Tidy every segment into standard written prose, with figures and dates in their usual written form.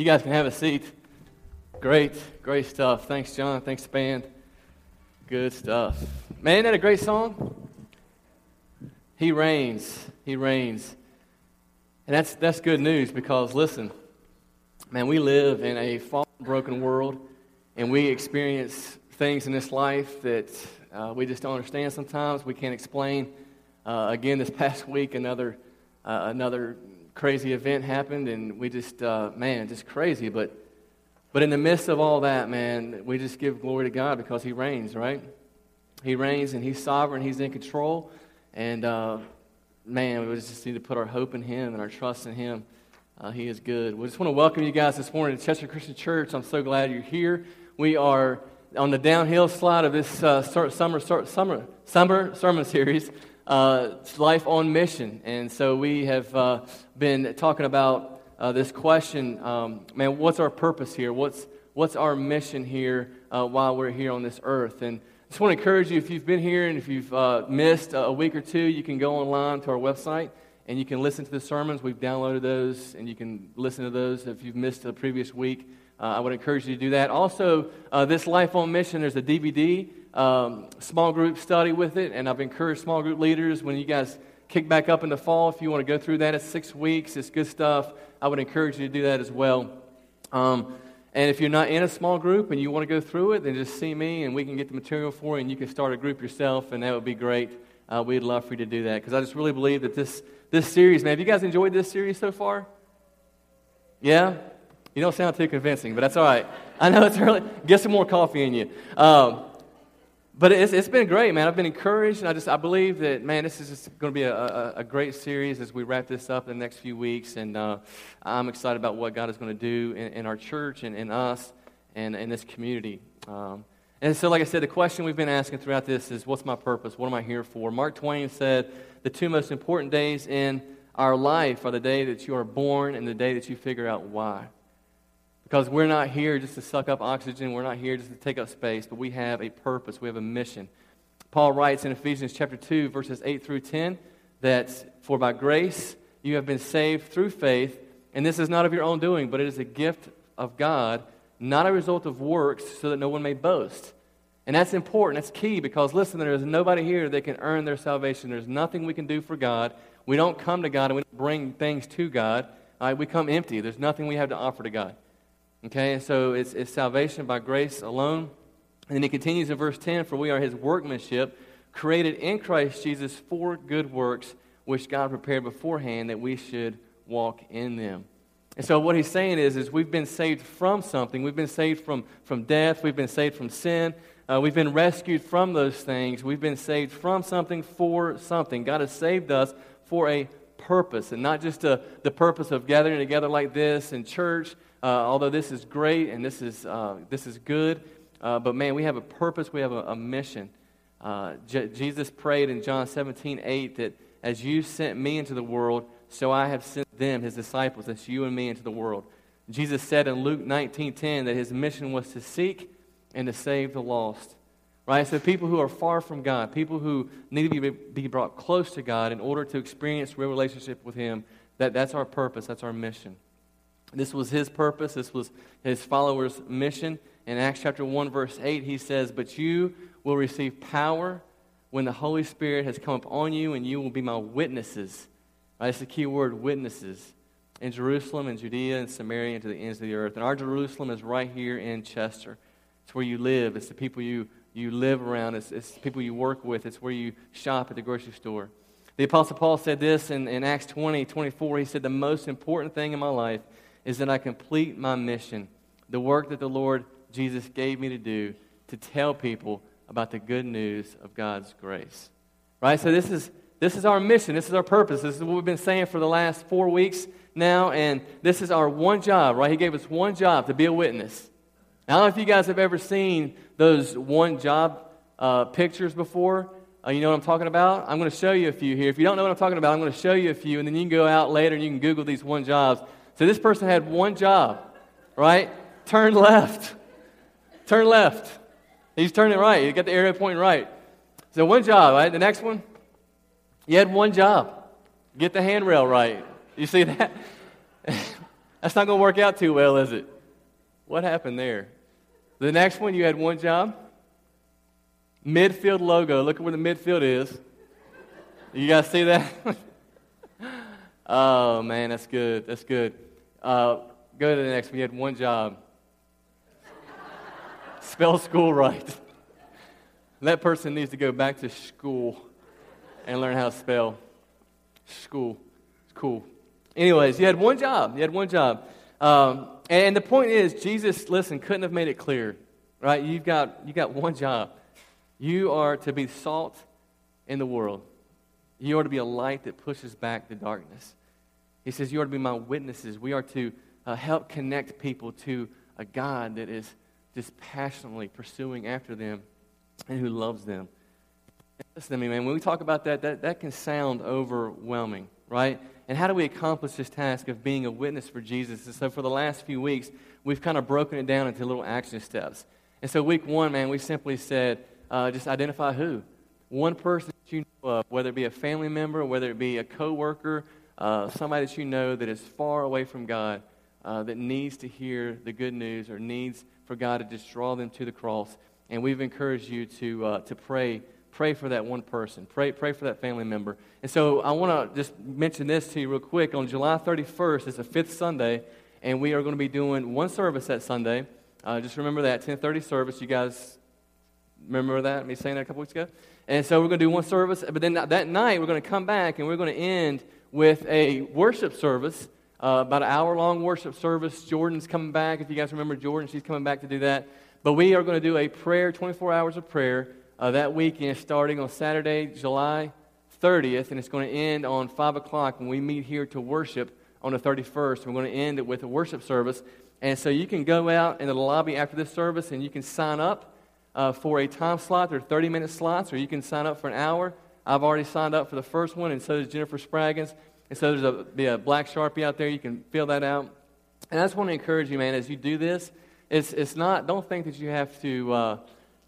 You guys can have a seat. Great stuff. Thanks, John. Thanks, band. Good stuff. Man, isn't that a great song? He reigns. He reigns. And that's good news because, listen, man, we live in a fallen, broken world, and we experience things in this life that we just don't understand sometimes. We can't explain. Again, this past week, another crazy event happened, and we just, just crazy. But in the midst of all that, man, we just give glory to God because He reigns, right? He reigns, and He's sovereign. He's in control. And, we just need to put our hope in Him and our trust in Him. He is good. We just want to welcome you guys this morning to Chester Christian Church. I'm so glad you're here. We are on the downhill slide of this summer sermon series, Life on Mission. And so we have been talking about this question, what's our purpose here? What's our mission here while we're here on this earth? And I just want to encourage you, if you've been here and if you've missed a week or two, you can go online to our website and you can listen to the sermons. We've downloaded those and you can listen to those if you've missed the previous week. I would encourage you to do that. Also, this Life on Mission, there's a DVD, small group study with it, and I've encouraged small group leaders when you guys kick back up in the fall, if you want to go through that, it's 6 weeks, it's good stuff. I would encourage you to do that as well. And if you're not in a small group and you want to go through it, then just see me and we can get the material for you and you can start a group yourself, and that would be great. We'd love for you to do that because I just really believe that this series, man, have you guys enjoyed this series so far? Yeah? You don't sound too convincing, but that's all right. I know it's early. Get some more coffee in you. But it's been great, man. I've been encouraged, and I believe that, man, this is just going to be a great series as we wrap this up in the next few weeks, and I'm excited about what God is going to do in our church and in us and in this community. And so, like I said, the question we've been asking throughout this is, what's my purpose? What am I here for? Mark Twain said, the two most important days in our life are the day that you are born and the day that you figure out why. Because we're not here just to suck up oxygen. We're not here just to take up space. But we have a purpose. We have a mission. Paul writes in Ephesians chapter 2, verses 8 through 10, that for by grace you have been saved through faith, and this is not of your own doing, but it is a gift of God, not a result of works, so that no one may boast. And that's important. That's key because, listen, there is nobody here that can earn their salvation. There's nothing we can do for God. We don't come to God and we don't bring things to God. We come empty. There's nothing we have to offer to God. Okay, and so it's salvation by grace alone. And then he continues in verse 10, for we are his workmanship, created in Christ Jesus for good works, which God prepared beforehand that we should walk in them. And so what he's saying is we've been saved from something. We've been saved from death. We've been saved from sin. We've been rescued from those things. We've been saved from something for something. God has saved us for a purpose, and not just the purpose of gathering together like this in church, although this is great and this is good, but man, we have a purpose, we have a mission. Jesus prayed in John 17:8 that as you sent me into the world, so I have sent them, his disciples, that's you and me, into the world. Jesus said in Luke 19:10 that his mission was to seek and to save the lost. Right, so people who are far from God, people who need to be brought close to God in order to experience real relationship with Him, that's our purpose, that's our mission. This was His purpose, this was His followers' mission. In Acts chapter 1, verse 8, He says, but you will receive power when the Holy Spirit has come upon you, and you will be my witnesses. Right, that's the key word, witnesses, in Jerusalem, in Judea, and Samaria, and to the ends of the earth. And our Jerusalem is right here in Chester. It's where you live, it's the people you live around, it's people you work with, it's where you shop at the grocery store. The Apostle Paul said this in Acts 20:24. He said, the most important thing in my life is that I complete my mission, the work that the Lord Jesus gave me to do, to tell people about the good news of God's grace. Right? So this is our mission, this is our purpose, this is what we've been saying for the last 4 weeks now, and this is our one job, right? He gave us one job, to be a witness. I don't know if you guys have ever seen those one job pictures before. You know what I'm talking about? I'm going to show you a few here. If you don't know what I'm talking about, I'm going to show you a few, and then you can go out later and you can Google these one jobs. So this person had one job, right? Turn left. Turn left. He's turning right. He got the arrow pointing right. So one job, right? The next one, you had one job. Get the handrail right. You see that? That's not going to work out too well, is it? What happened there? The next one, you had one job. Midfield logo. Look at where the midfield is. You guys see that? Oh, man, that's good. That's good. Go to the next one. You had one job. Spell school right. That person needs to go back to school and learn how to spell. School. It's cool. Anyways, you had one job. You had one job. And the point is, Jesus, listen, couldn't have made it clear, right? You've got one job. You are to be salt in the world. You are to be a light that pushes back the darkness. He says, you are to be my witnesses. We are to help connect people to a God that is just passionately pursuing after them and who loves them. And listen to me, man. When we talk about that can sound overwhelming, right? And how do we accomplish this task of being a witness for Jesus? And so for the last few weeks, we've kind of broken it down into little action steps. And so week one, man, we simply said, just identify who. One person that you know of, whether it be a family member, whether it be a coworker, somebody that you know that is far away from God, that needs to hear the good news or needs for God to just draw them to the cross. And we've encouraged you to pray for that one person. Pray for that family member. And so I want to just mention this to you real quick. On July 31st, it's the fifth Sunday, and we are going to be doing one service that Sunday. Just remember that, 10:30 service. You guys remember that, me saying that a couple weeks ago? And so we're going to do one service, but then that night we're going to come back and we're going to end with a worship service, about an hour-long worship service. Jordan's coming back. If you guys remember Jordan, she's coming back to do that. But we are going to do a prayer, 24 hours of prayer, that weekend starting on Saturday, July 30th, and it's going to end on 5 o'clock when we meet here to worship on the 31st. We're going to end it with a worship service. And so you can go out into the lobby after this service and you can sign up for a time slot. There are 30-minute slots, or you can sign up for an hour. I've already signed up for the first one, and so is Jennifer Spraggins. And so there's a black Sharpie out there. You can fill that out. And I just want to encourage you, man, as you do this, it's not, don't think that you have to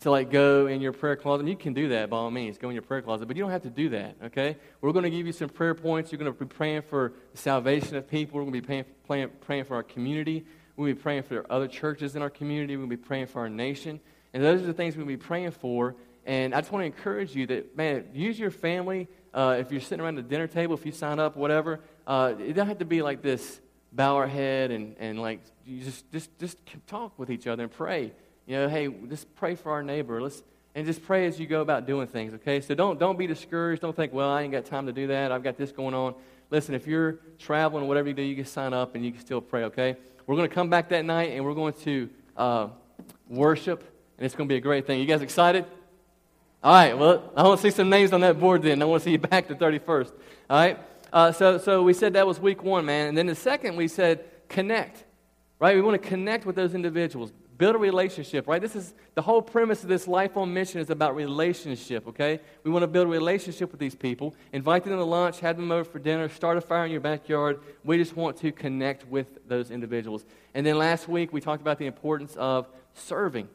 like go in your prayer closet. And you can do that by all means, go in your prayer closet, but you don't have to do that, okay? We're going to give you some prayer points. You're going to be praying for the salvation of people. We're going to be praying for our community. We'll be praying for other churches in our community. We'll be praying for our nation. And those are the things we'll be praying for. And I just want to encourage you that, man, use your family. If you're sitting around the dinner table, if you sign up, whatever, it doesn't have to be like this, bow our head and like, you just talk with each other and pray. You know, hey, just pray for our neighbor. And just pray as you go about doing things, okay? So don't be discouraged. Don't think, well, I ain't got time to do that. I've got this going on. Listen, if you're traveling, whatever you do, you can sign up and you can still pray, okay? We're going to come back that night and we're going to worship, and it's going to be a great thing. You guys excited? All right, well, I want to see some names on that board then. I want to see you back the 31st, all right? So we said that was week one, man. And then the second, we said connect, right? We want to connect with those individuals. Build a relationship, right? This is the whole premise of this life on mission is about relationship, okay? We want to build a relationship with these people. Invite them to lunch, have them over for dinner, start a fire in your backyard. We just want to connect with those individuals. And then last week, we talked about the importance of serving,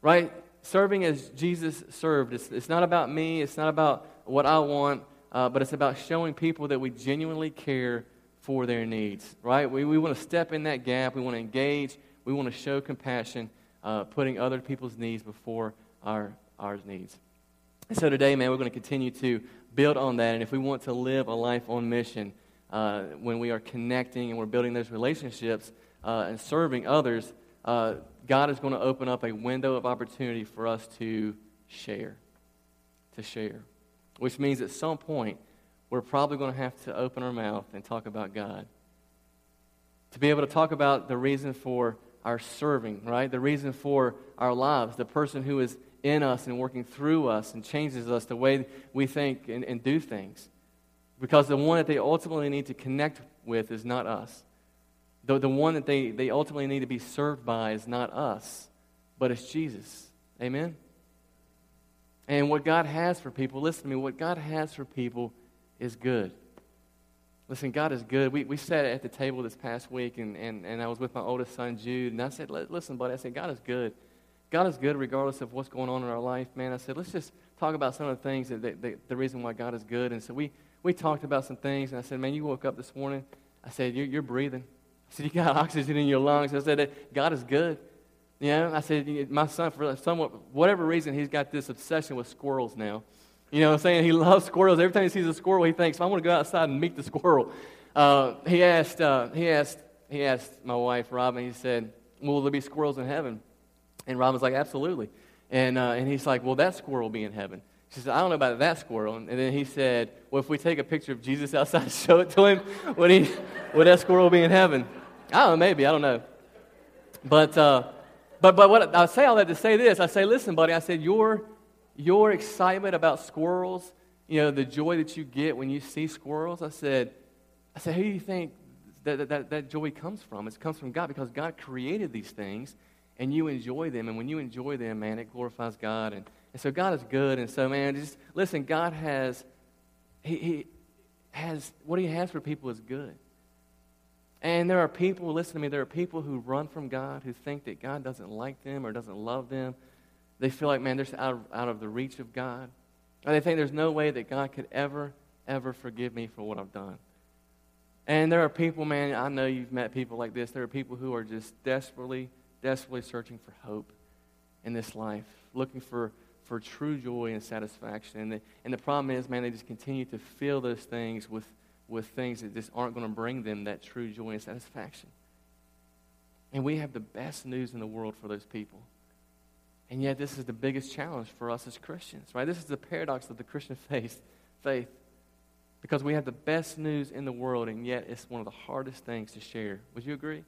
right? Serving as Jesus served. It's not about me. It's not about what I want, but it's about showing people that we genuinely care for their needs, right? We want to step in that gap. We want to engage. We want to show compassion, putting other people's needs before our needs. And so today, man, we're going to continue to build on that. And if we want to live a life on mission, when we are connecting and we're building those relationships and serving others, God is going to open up a window of opportunity for us to share, which means at some point we're probably going to have to open our mouth and talk about God, to be able to talk about the reason for our serving, right? The reason for our lives, the person who is in us and working through us and changes us the way we think and do things. Because the one that they ultimately need to connect with is not us. The one that they ultimately need to be served by is not us, but it's Jesus. Amen? And what God has for people, listen to me, what God has for people is good. Listen, God is good. We sat at the table this past week, and I was with my oldest son, Jude, and I said, listen, buddy, I said, God is good. God is good regardless of what's going on in our life, man. I said, let's just talk about some of the things, the reason why God is good. And so we talked about some things, and I said, man, you woke up this morning. I said, you're breathing. I I said, you got oxygen in your lungs. I said, God is good. You know, I said, my son, for whatever reason, he's got this obsession with squirrels now. You know what I'm saying? He loves squirrels. Every time he sees a squirrel, he thinks, I want to go outside and meet the squirrel. He asked my wife, Robin, he said, will there be squirrels in heaven? And Robin's like, absolutely. And he's like, well, that squirrel will be in heaven. She said, I don't know about that squirrel. And then he said, well, if we take a picture of Jesus outside and show it to him, would that squirrel be in heaven? I don't know, maybe. I don't know. But what I say all that to say this. I say, listen, buddy, I said, your excitement about squirrels, you know, the joy that you get when you see squirrels, I said, who do you think that joy comes from? It comes from God, because God created these things, and you enjoy them. And when you enjoy them, man, it glorifies God. And so God is good. And so, man, just listen, God has, he has, what he has for people is good. And there are people, listen to me, there are people who run from God, who think that God doesn't like them or doesn't love them. They feel like, man, they're out of the reach of God. Or they think there's no way that God could ever, ever forgive me for what I've done. And there are people, man, I know you've met people like this. There are people who are just desperately, desperately searching for hope in this life, looking for true joy and satisfaction. And the problem is, man, they just continue to fill those things with things that just aren't going to bring them that true joy and satisfaction. And we have the best news in the world for those people. And yet this is the biggest challenge for us as Christians, right? This is the paradox of the Christian faith, because we have the best news in the world, and yet it's one of the hardest things to share. Would you agree?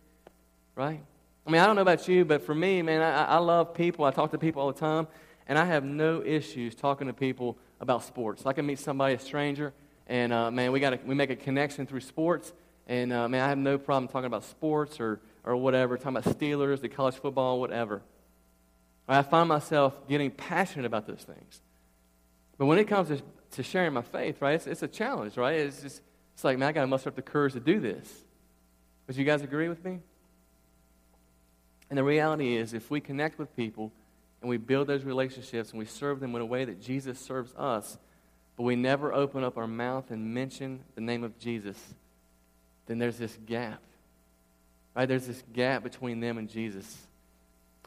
Right? I mean, I don't know about you, but for me, man, I love people. I talk to people all the time, and I have no issues talking to people about sports. I can meet somebody, a stranger, and man, we make a connection through sports. And man, I have no problem talking about sports or whatever, talking about Steelers, the college football, whatever. I find myself getting passionate about those things. But when it comes to sharing my faith, right, it's a challenge, right? It's like, man, I got to muster up the courage to do this. Would you guys agree with me? And the reality is, if we connect with people and we build those relationships and we serve them in a way that Jesus serves us, but we never open up our mouth and mention the name of Jesus, then there's this gap, right? There's this gap between them and Jesus.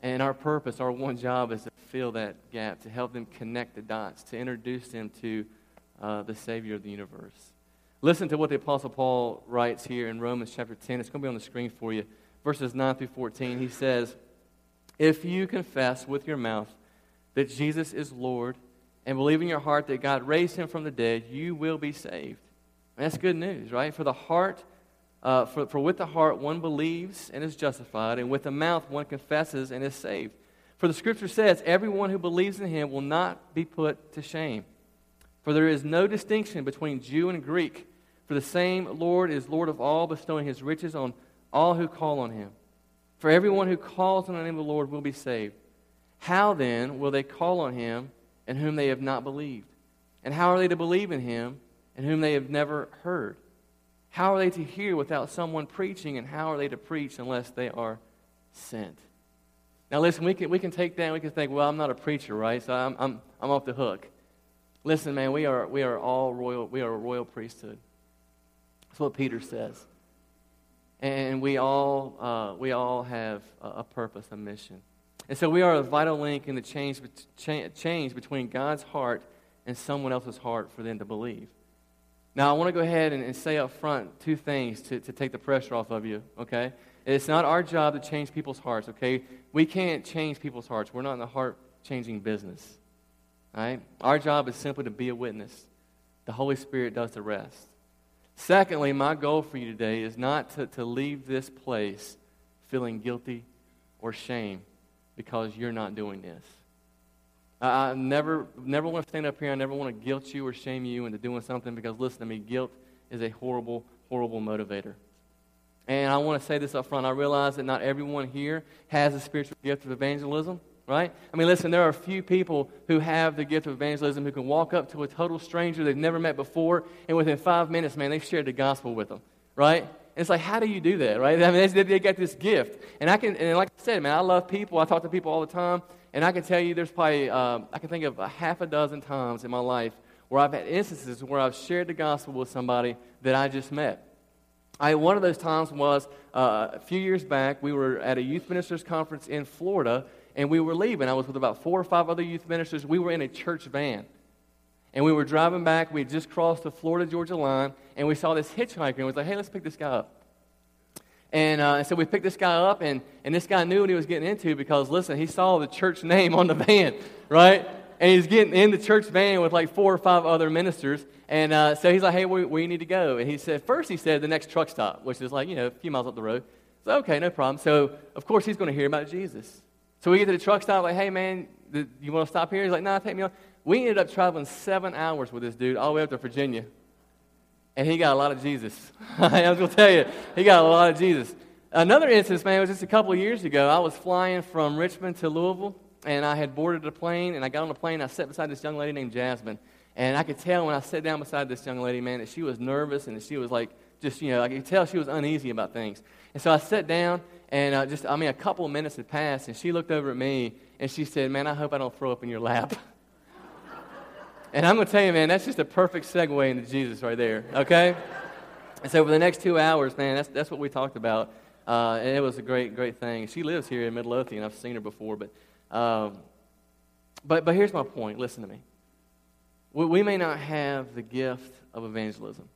And our purpose, our one job, is to fill that gap, to help them connect the dots, to introduce them to the Savior of the universe. Listen to what the Apostle Paul writes here in Romans chapter 10. It's going to be on the screen for you. Verses 9 through 14, he says, if you confess with your mouth that Jesus is Lord and believe in your heart that God raised him from the dead, you will be saved. And that's good news, right? For the heart... For with the heart one believes and is justified, and with the mouth one confesses and is saved. For the Scripture says, everyone who believes in him will not be put to shame. For there is no distinction between Jew and Greek, for the same Lord is Lord of all, bestowing his riches on all who call on him. For everyone who calls on the name of the Lord will be saved. How then will they call on him in whom they have not believed? And how are they to believe in him in whom they have never heard? How are they to hear without someone preaching, and how are they to preach unless they are sent? Now listen, we can take that and we can think, well, I'm not a preacher, right? So I'm off the hook. Listen, man, we are a royal priesthood. That's what Peter says. And we all have a purpose, a mission. And so we are a vital link in the change between God's heart and someone else's heart for them to believe. Now, I want to go ahead and say up front two things to take the pressure off of you, okay? It's not our job to change people's hearts, okay? We can't change people's hearts. We're not in the heart-changing business, all right? Our job is simply to be a witness. The Holy Spirit does the rest. Secondly, my goal for you today is not to leave this place feeling guilty or shame because you're not doing this. I never want to stand up here. I never want to guilt you or shame you into doing something, because, listen to me, guilt is a horrible, horrible motivator. And I want to say this up front. I realize that not everyone here has the spiritual gift of evangelism, right? I mean, listen, there are a few people who have the gift of evangelism who can walk up to a total stranger they've never met before, and within 5 minutes, man, they've shared the gospel with them, right? And it's like, how do you do that, right? I mean, they got this gift. And like I said, man, I love people. I talk to people all the time. And I can tell you there's probably, I can think of a half a dozen times in my life where I've had instances where I've shared the gospel with somebody that I just met. One of those times was a few years back. We were at a youth ministers conference in Florida, and we were leaving. I was with about 4 or 5 other youth ministers. We were in a church van, and we were driving back. We had just crossed the Florida-Georgia line, and we saw this hitchhiker, and we was like, hey, let's pick this guy up. And so we picked this guy up, and this guy knew what he was getting into because, listen, he saw the church name on the van, right? And he's getting in the church van with like 4 or 5 other ministers. And so he's like, hey, we need to go. And he said, first he said the next truck stop, which is like, a few miles up the road. So, okay, no problem. So, of course, he's going to hear about Jesus. So we get to the truck stop, like, hey, man, you want to stop here? He's like, nah, take me on. We ended up traveling 7 hours with this dude all the way up to Virginia. And he got a lot of Jesus. I was going to tell you, he got a lot of Jesus. Another instance, man, was just a couple of years ago. I was flying from Richmond to Louisville, and I had boarded a plane, and I got on the plane, and I sat beside this young lady named Jasmine. And I could tell when I sat down beside this young lady, man, that she was nervous and that she was like, just, I could tell she was uneasy about things. And so I sat down, and a couple of minutes had passed, and she looked over at me, and she said, man, I hope I don't throw up in your lap. And I'm going to tell you, man, that's just a perfect segue into Jesus right there, okay? And so for the next 2 hours, man, that's what we talked about. And it was a great, great thing. She lives here in Midlothian. I've seen her before, but here's my point. Listen to me. We may not have the gift of evangelism,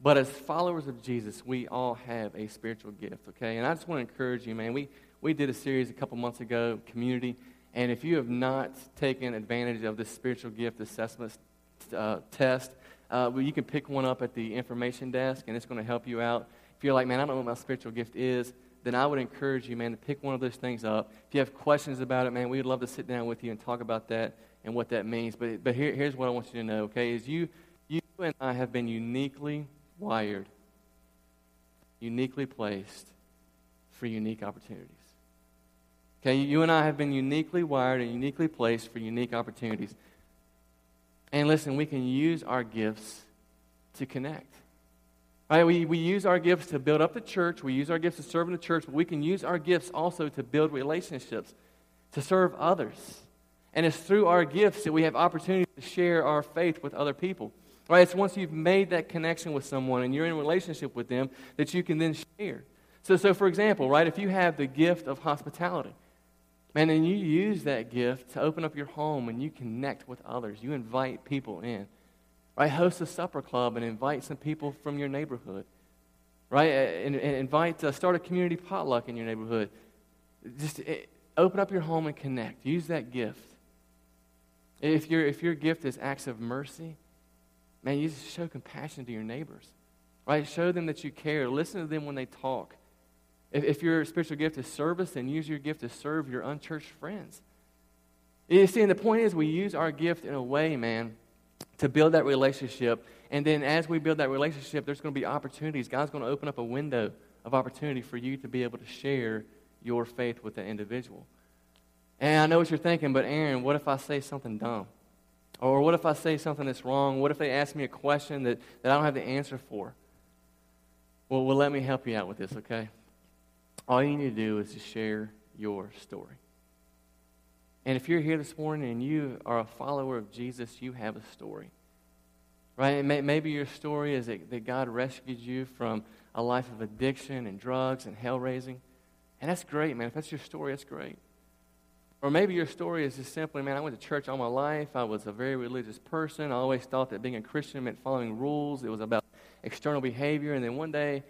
but as followers of Jesus, we all have a spiritual gift, okay? And I just want to encourage you, man. We did a series a couple months ago, Community, and if you have not taken advantage of this spiritual gift assessment test, you can pick one up at the information desk, and it's going to help you out. If you're like, man, I don't know what my spiritual gift is, then I would encourage you, man, to pick one of those things up. If you have questions about it, man, we would love to sit down with you and talk about that and what that means. But here's what I want you to know, okay, is you and I have been uniquely wired, uniquely placed for unique opportunities. Okay, you and I have been uniquely wired and uniquely placed for unique opportunities. And listen, we can use our gifts to connect. All right, we use our gifts to build up the church. We use our gifts to serve in the church. But we can use our gifts also to build relationships, to serve others. And it's through our gifts that we have opportunities to share our faith with other people. All right, it's once you've made that connection with someone and you're in a relationship with them that you can then share. So for example, right, if you have the gift of hospitality, and then you use that gift to open up your home and you connect with others. You invite people in. Right? Host a supper club and invite some people from your neighborhood. Right? And start a community potluck in your neighborhood. Just open up your home and connect. Use that gift. If your gift is acts of mercy, man, you just show compassion to your neighbors. Right? Show them that you care. Listen to them when they talk. If your spiritual gift is service, then use your gift to serve your unchurched friends. You see, and the point is we use our gift in a way, man, to build that relationship. And then as we build that relationship, there's going to be opportunities. God's going to open up a window of opportunity for you to be able to share your faith with that individual. And I know what you're thinking, but Aaron, what if I say something dumb? Or what if I say something that's wrong? What if they ask me a question that I don't have the answer for? Well, let me help you out with this, okay? All you need to do is to share your story. And if you're here this morning and you are a follower of Jesus, you have a story. Right? And maybe your story is that God rescued you from a life of addiction and drugs and hell-raising. And that's great, man. If that's your story, that's great. Or maybe your story is just simply, man, I went to church all my life. I was a very religious person. I always thought that being a Christian meant following rules. It was about external behavior. And then one day,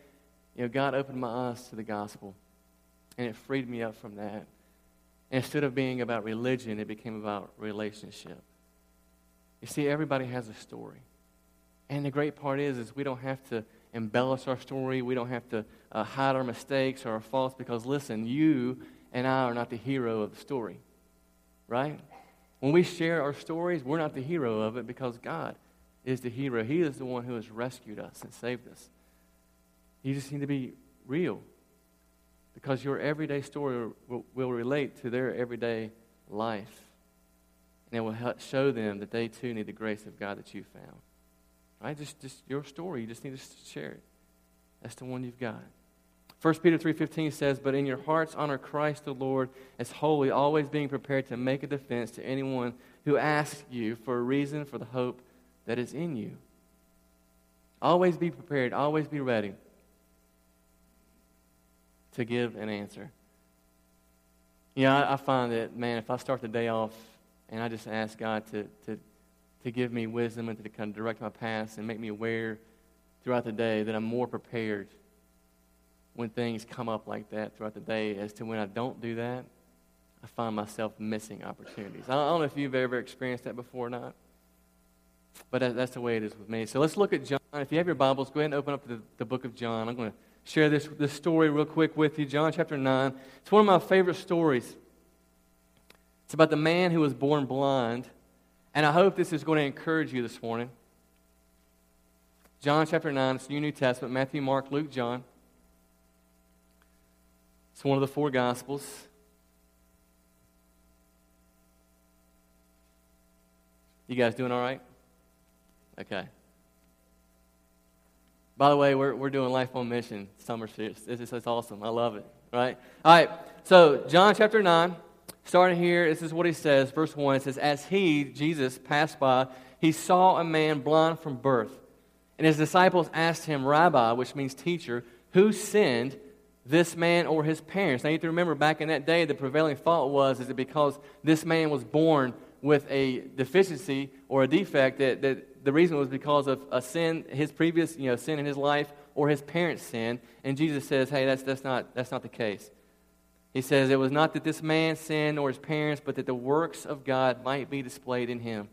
God opened my eyes to the gospel. And it freed me up from that. And instead of being about religion, it became about relationship. You see, everybody has a story. And the great part is we don't have to embellish our story. We don't have to hide our mistakes or our faults because, listen, you and I are not the hero of the story, right? When we share our stories, we're not the hero of it because God is the hero. He is the one who has rescued us and saved us. You just need to be real. Because your everyday story will relate to their everyday life. And it will help show them that they too need the grace of God that you found. Right? Just your story. You just need to share it. That's the one you've got. 1 Peter 3:15 says, "But in your hearts honor Christ the Lord as holy, always being prepared to make a defense to anyone who asks you for a reason for the hope that is in you." Always be prepared. Always be ready. to give an answer. You know, I find that, man, if I start the day off and I just ask God to give me wisdom and to kind of direct my path and make me aware throughout the day, that I'm more prepared when things come up like that throughout the day as to when I don't do that, I find myself missing opportunities. I don't know if you've ever experienced that before or not, but that's the way it is with me. So let's look at John. If you have your Bibles, go ahead and open up the book of John. I'm going to share this story real quick with you. John chapter 9. It's one of my favorite stories. It's about the man who was born blind, and I hope this is going to encourage you this morning. John chapter 9, it's the New Testament, Matthew, Mark, Luke, John. It's one of the four Gospels. You guys doing all right? Okay. By the way, we're doing Life on Mission summer series. It's awesome. I love it, right? All right, so John chapter 9, starting here, this is what he says, verse 1. It says, as he, Jesus, passed by, he saw a man blind from birth. And his disciples asked him, Rabbi, which means teacher, who sinned, this man or his parents? Now you have to remember, back in that day, the prevailing thought was, is it because this man was born with a deficiency or a defect, that the reason was because of a sin, his previous sin in his life, or his parents' sin. And Jesus says, hey, that's not the case. He says, it was not that this man sinned or his parents, but that the works of God might be displayed in him.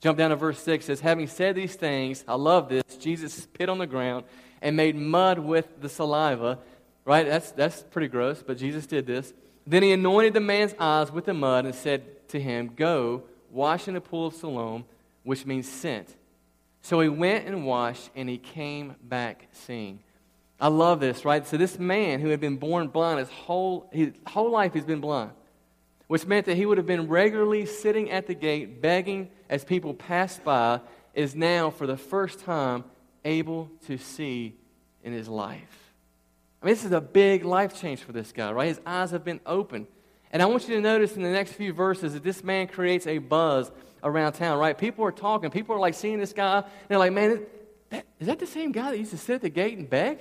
Jump down to verse 6. It says, having said these things, I love this, Jesus spit on the ground and made mud with the saliva. Right? That's pretty gross, but Jesus did this. Then he anointed the man's eyes with the mud and said to him, go, wash in the pool of Siloam, which means sent. So he went and washed, and he came back seeing. I love this, right? So this man who had been born blind, his whole life he's been blind, which meant that he would have been regularly sitting at the gate begging as people passed by, is now for the first time able to see in his life. I mean, this is a big life change for this guy, right? His eyes have been opened. And I want you to notice in the next few verses that this man creates a buzz around town, right? People are talking. People are like seeing this guy. And they're like, man, is that the same guy that used to sit at the gate and beg?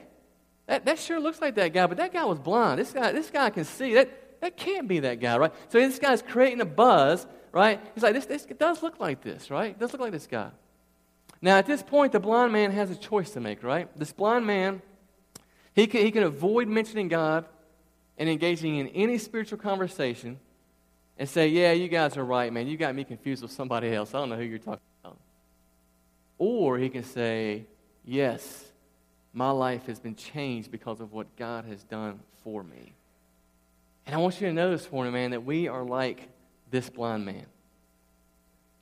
That sure looks like that guy, but that guy was blind. This guy can see. That can't be that guy, right? So this guy's creating a buzz, right? He's like, it does look like this, right? It does look like this guy. Now, at this point, the blind man has a choice to make, right? This blind man, he can avoid mentioning God and engaging in any spiritual conversation and say, yeah, you guys are right, man. You got me confused with somebody else. I don't know who you're talking about. Or he can say, yes, my life has been changed because of what God has done for me. And I want you to know this morning, man, that we are like this blind man.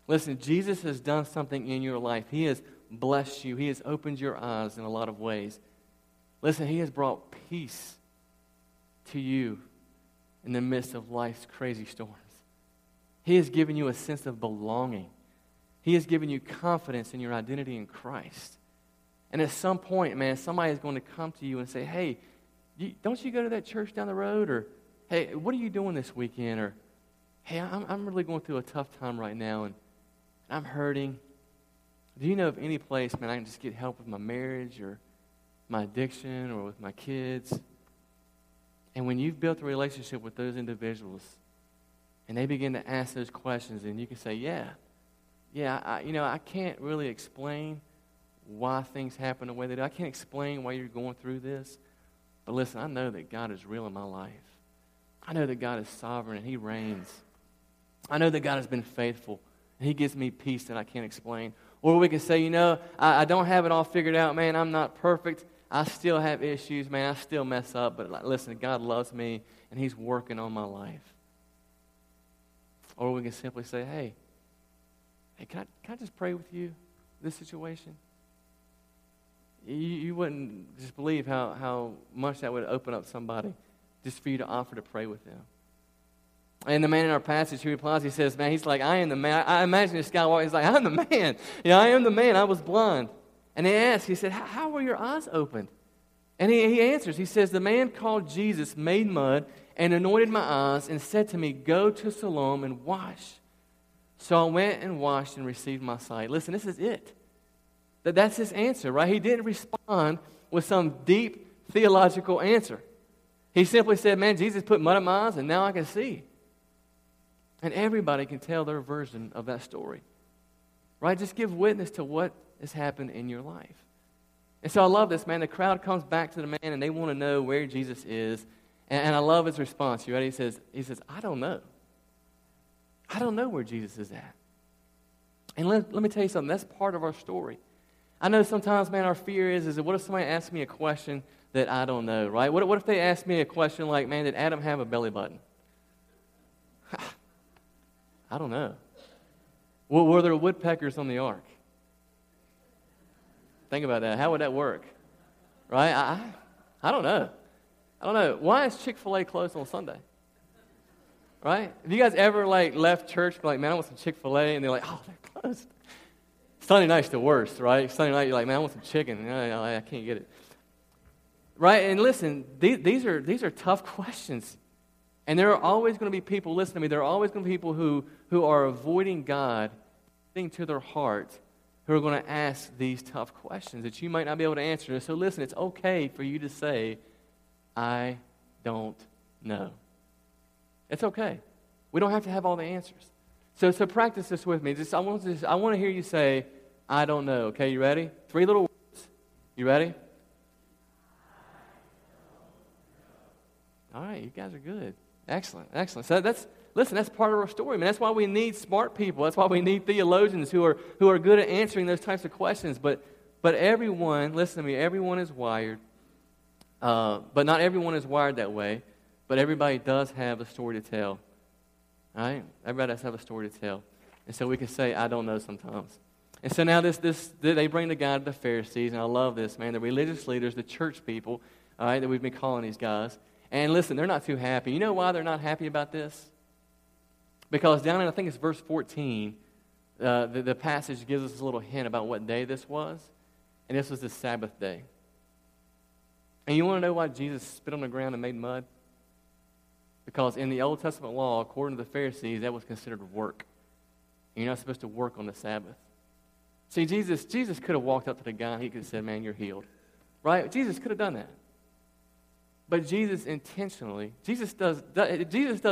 Listen, Jesus has done something in your life. He has blessed you. He has opened your eyes in a lot of ways. Listen, he has brought peace to you in the midst of life's crazy storms. He has given you a sense of belonging. He has given you confidence in your identity in Christ. And at some point, man, somebody is going to come to you and say, hey, don't you go to that church down the road? Or, hey, what are you doing this weekend? Or, hey, I'm really going through a tough time right now, and I'm hurting. Do you know of any place, man, I can just get help with my marriage or my addiction or with my kids? And when you've built a relationship with those individuals, and they begin to ask those questions, and you can say, I can't really explain why things happen the way they do. I can't explain why you're going through this. But listen, I know that God is real in my life. I know that God is sovereign and he reigns. I know that God has been faithful and he gives me peace that I can't explain. Or we can say, I don't have it all figured out, man. I'm not perfect. I still have issues, man. I still mess up. But listen, God loves me and he's working on my life. Or we can simply say, hey, can I just pray with you this situation? You wouldn't just believe how much that would open up somebody just for you to offer to pray with them. And the man in our passage who replies, he says, man, he's like, I am the man. I imagine this guy walking, he's like, I'm the man. I am the man. I was blind. And they asked, he said, how were your eyes opened? And he answers, he says, the man called Jesus made mud and anointed my eyes and said to me, go to Siloam and wash. So I went and washed and received my sight. Listen, this is it. That's his answer, right? He didn't respond with some deep theological answer. He simply said, man, Jesus put mud in my eyes and now I can see. And everybody can tell their version of that story. Right? Just give witness to what has happened in your life. And so I love this, man. The crowd comes back to the man and they want to know where Jesus is. And I love his response. You ready? He says, I don't know. I don't know where Jesus is at. And let me tell you something. That's part of our story. I know sometimes, man, our fear is what if somebody asks me a question that I don't know, right? What if they ask me a question like, man, did Adam have a belly button? I don't know. Well, were there woodpeckers on the ark? Think about that. How would that work? Right? I don't know. I don't know. Why is Chick-fil-A closed on Sunday? Right? Have you guys ever left church like, man, I want some Chick-fil-A, and they're like, oh, they're closed. Sunday night's the worst, right? Sunday night, you're like, man, I want some chicken. No, I can't get it. Right? And listen, these are tough questions. And there are always going to be people, listen to me, there are always going to be people who are avoiding God, getting to their heart, who are going to ask these tough questions that you might not be able to answer. So listen, it's okay for you to say, I don't know. It's okay. We don't have to have all the answers. So practice this with me. I want to hear you say, I don't know. Okay, you ready? 3 little words. You ready? All right, you guys are good. Excellent. So that's part of our story, man. That's why we need smart people. That's why we need theologians who are good at answering those types of questions. But everyone, listen to me, everyone is wired. But not everyone is wired that way. But everybody does have a story to tell. All right? Everybody does have a story to tell. And so we can say, I don't know sometimes. And so now this they bring the guy to the Pharisees, and I love this, man. The religious leaders, the church people, all right, that we've been calling these guys. And listen, they're not too happy. You know why they're not happy about this? Because down in, I think it's verse 14, the passage gives us a little hint about what day this was. And this was the Sabbath day. And you want to know why Jesus spit on the ground and made mud? Because in the Old Testament law, according to the Pharisees, that was considered work. And you're not supposed to work on the Sabbath. See, Jesus could have walked up to the guy and he could have said, man, you're healed. Right? Jesus could have done that. But Jesus intentionally, Jesus does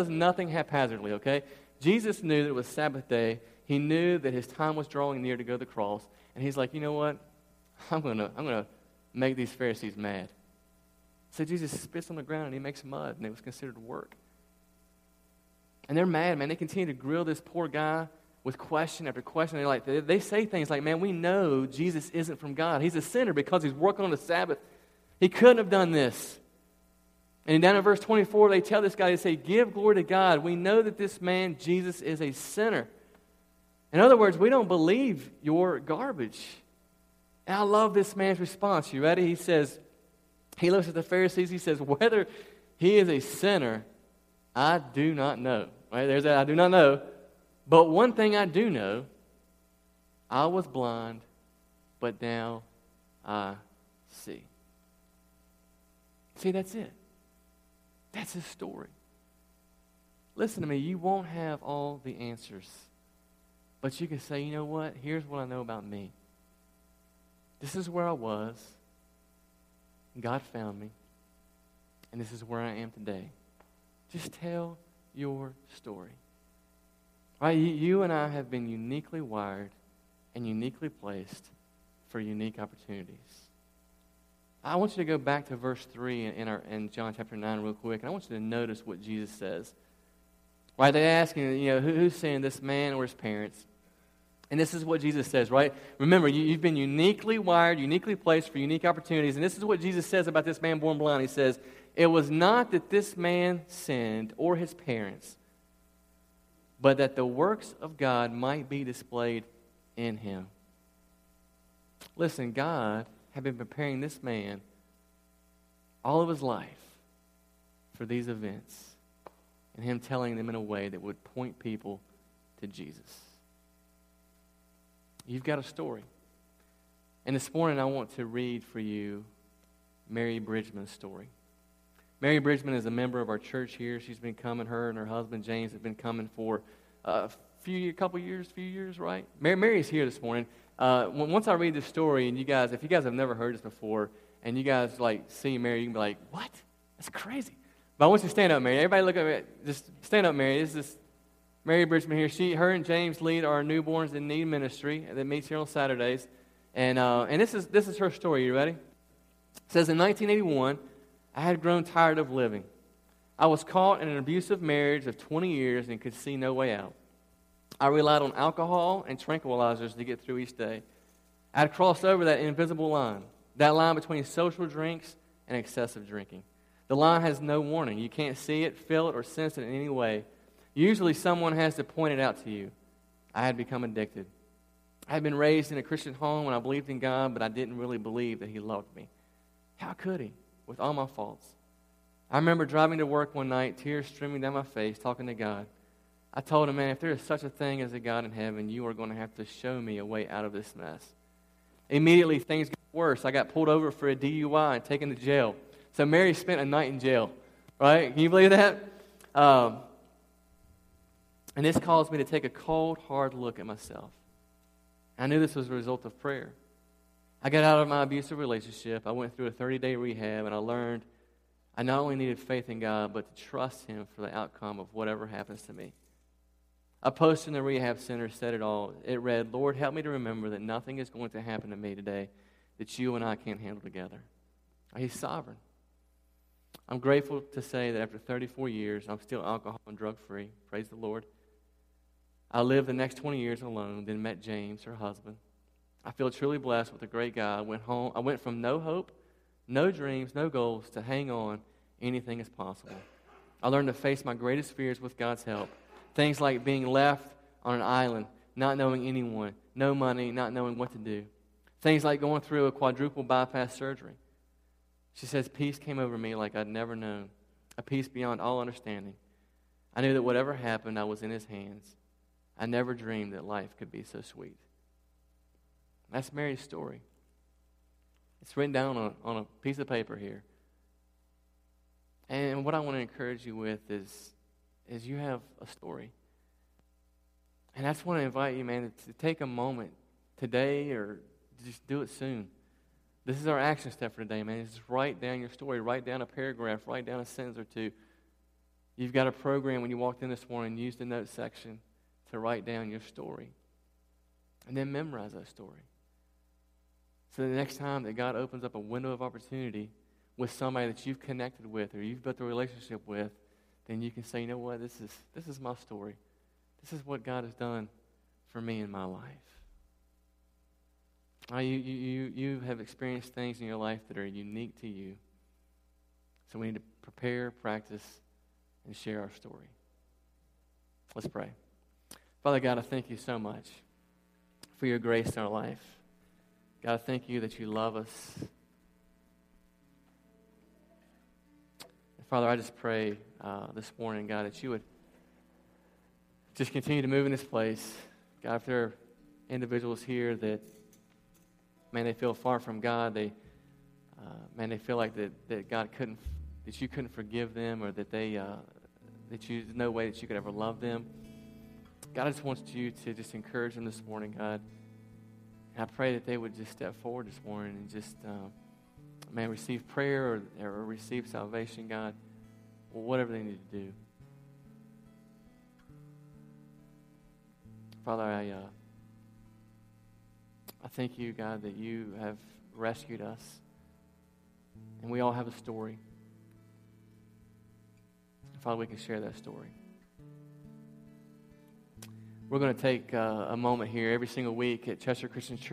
nothing haphazardly, okay? Jesus knew that it was Sabbath day. He knew that his time was drawing near to go to the cross. And he's like, you know what? I'm going to make these Pharisees mad. So Jesus spits on the ground and he makes mud, and it was considered work. And they're mad, man. They continue to grill this poor guy with question after question. They say things like, man, we know Jesus isn't from God. He's a sinner because he's working on the Sabbath. He couldn't have done this. And down in verse 24, they tell this guy, they say, give glory to God. We know that this man, Jesus, is a sinner. In other words, we don't believe your garbage. And I love this man's response. You ready? He says, he looks at the Pharisees, he says, whether he is a sinner, I do not know. Right? There's that, I do not know. But one thing I do know, I was blind, but now I see. See, that's it. That's his story. Listen to me, you won't have all the answers. But you can say, you know what? Here's what I know about me. This is where I was. God found me, and this is where I am today. Just tell your story. Right? You and I have been uniquely wired and uniquely placed for unique opportunities. I want you to go back to verse 3 in John chapter 9 real quick, and I want you to notice what Jesus says. Right? They ask him, you know, who's sinned, this man or his parents? And this is what Jesus says, right? Remember, you've been uniquely wired, uniquely placed for unique opportunities. And this is what Jesus says about this man born blind. He says, it was not that this man sinned or his parents, but that the works of God might be displayed in him. Listen, God had been preparing this man all of his life for these events and him telling them in a way that would point people to Jesus. You've got a story. And this morning I want to read for you Mary Bridgman's story. Mary Bridgman is a member of our church here. She's been coming, her and her husband James have been coming for a few years, right? Mary's here this morning. Once I read this story, and you guys, if you guys have never heard this before, and you guys see Mary, you can be like, what? That's crazy. But I want you to stand up, Mary. Everybody look at me. Just stand up, Mary. This is Mary Bridgman here. Her and James lead our Newborns in Need ministry that meets here on Saturdays. And this is her story. You ready? It says, in 1981, I had grown tired of living. I was caught in an abusive marriage of 20 years and could see no way out. I relied on alcohol and tranquilizers to get through each day. I had crossed over that invisible line, that line between social drinks and excessive drinking. The line has no warning. You can't see it, feel it, or sense it in any way. Usually someone has to point it out to you. I had become addicted. I had been raised in a Christian home and I believed in God, but I didn't really believe that He loved me. How could He, with all my faults? I remember driving to work one night, tears streaming down my face, talking to God. I told Him, man, if there is such a thing as a God in heaven, you are going to have to show me a way out of this mess. Immediately, things got worse. I got pulled over for a DUI and taken to jail. So Mary spent a night in jail, right? Can you believe that? And this caused me to take a cold, hard look at myself. I knew this was a result of prayer. I got out of my abusive relationship. I went through a 30-day rehab, and I learned I not only needed faith in God, but to trust Him for the outcome of whatever happens to me. A post in the rehab center said it all. It read, Lord, help me to remember that nothing is going to happen to me today that You and I can't handle together. He's sovereign. I'm grateful to say that after 34 years, I'm still alcohol and drug-free. Praise the Lord. I lived the next 20 years alone, then met James, her husband. I feel truly blessed with a great guy. I went from no hope, no dreams, no goals to hang on, anything is possible. I learned to face my greatest fears with God's help. Things like being left on an island, not knowing anyone, no money, not knowing what to do. Things like going through a quadruple bypass surgery. She says, peace came over me like I'd never known, a peace beyond all understanding. I knew that whatever happened, I was in His hands. I never dreamed that life could be so sweet. That's Mary's story. It's written down on a piece of paper here. And what I want to encourage you with is you have a story. And I just want to invite you, man, to take a moment today or just do it soon. This is our action step for today, man. Just write down your story. Write down a paragraph. Write down a sentence or two. You've got a program when you walked in this morning. Use the notes section to write down your story. And then memorize that story. So the next time that God opens up a window of opportunity with somebody that you've connected with or you've built a relationship with, then you can say, you know what, this is my story. This is what God has done for me in my life. You have experienced things in your life that are unique to you. So we need to prepare, practice, and share our story. Let's pray. Father God, I thank You so much for Your grace in our life. God, I thank You that You love us. And Father, I just pray this morning, God, that You would just continue to move in this place. God, if there are individuals here that, man, they feel far from God. They feel like that God couldn't, that You couldn't forgive them, or that there's no way that You could ever love them. God, I just want You to just encourage them this morning, God. And I pray that they would just step forward this morning and just, receive prayer or receive salvation, God, or whatever they need to do. Father, I thank You, God, that You have rescued us. And we all have a story. Father, we can share that story. We're going to take a moment here every single week at Chester Christian Church.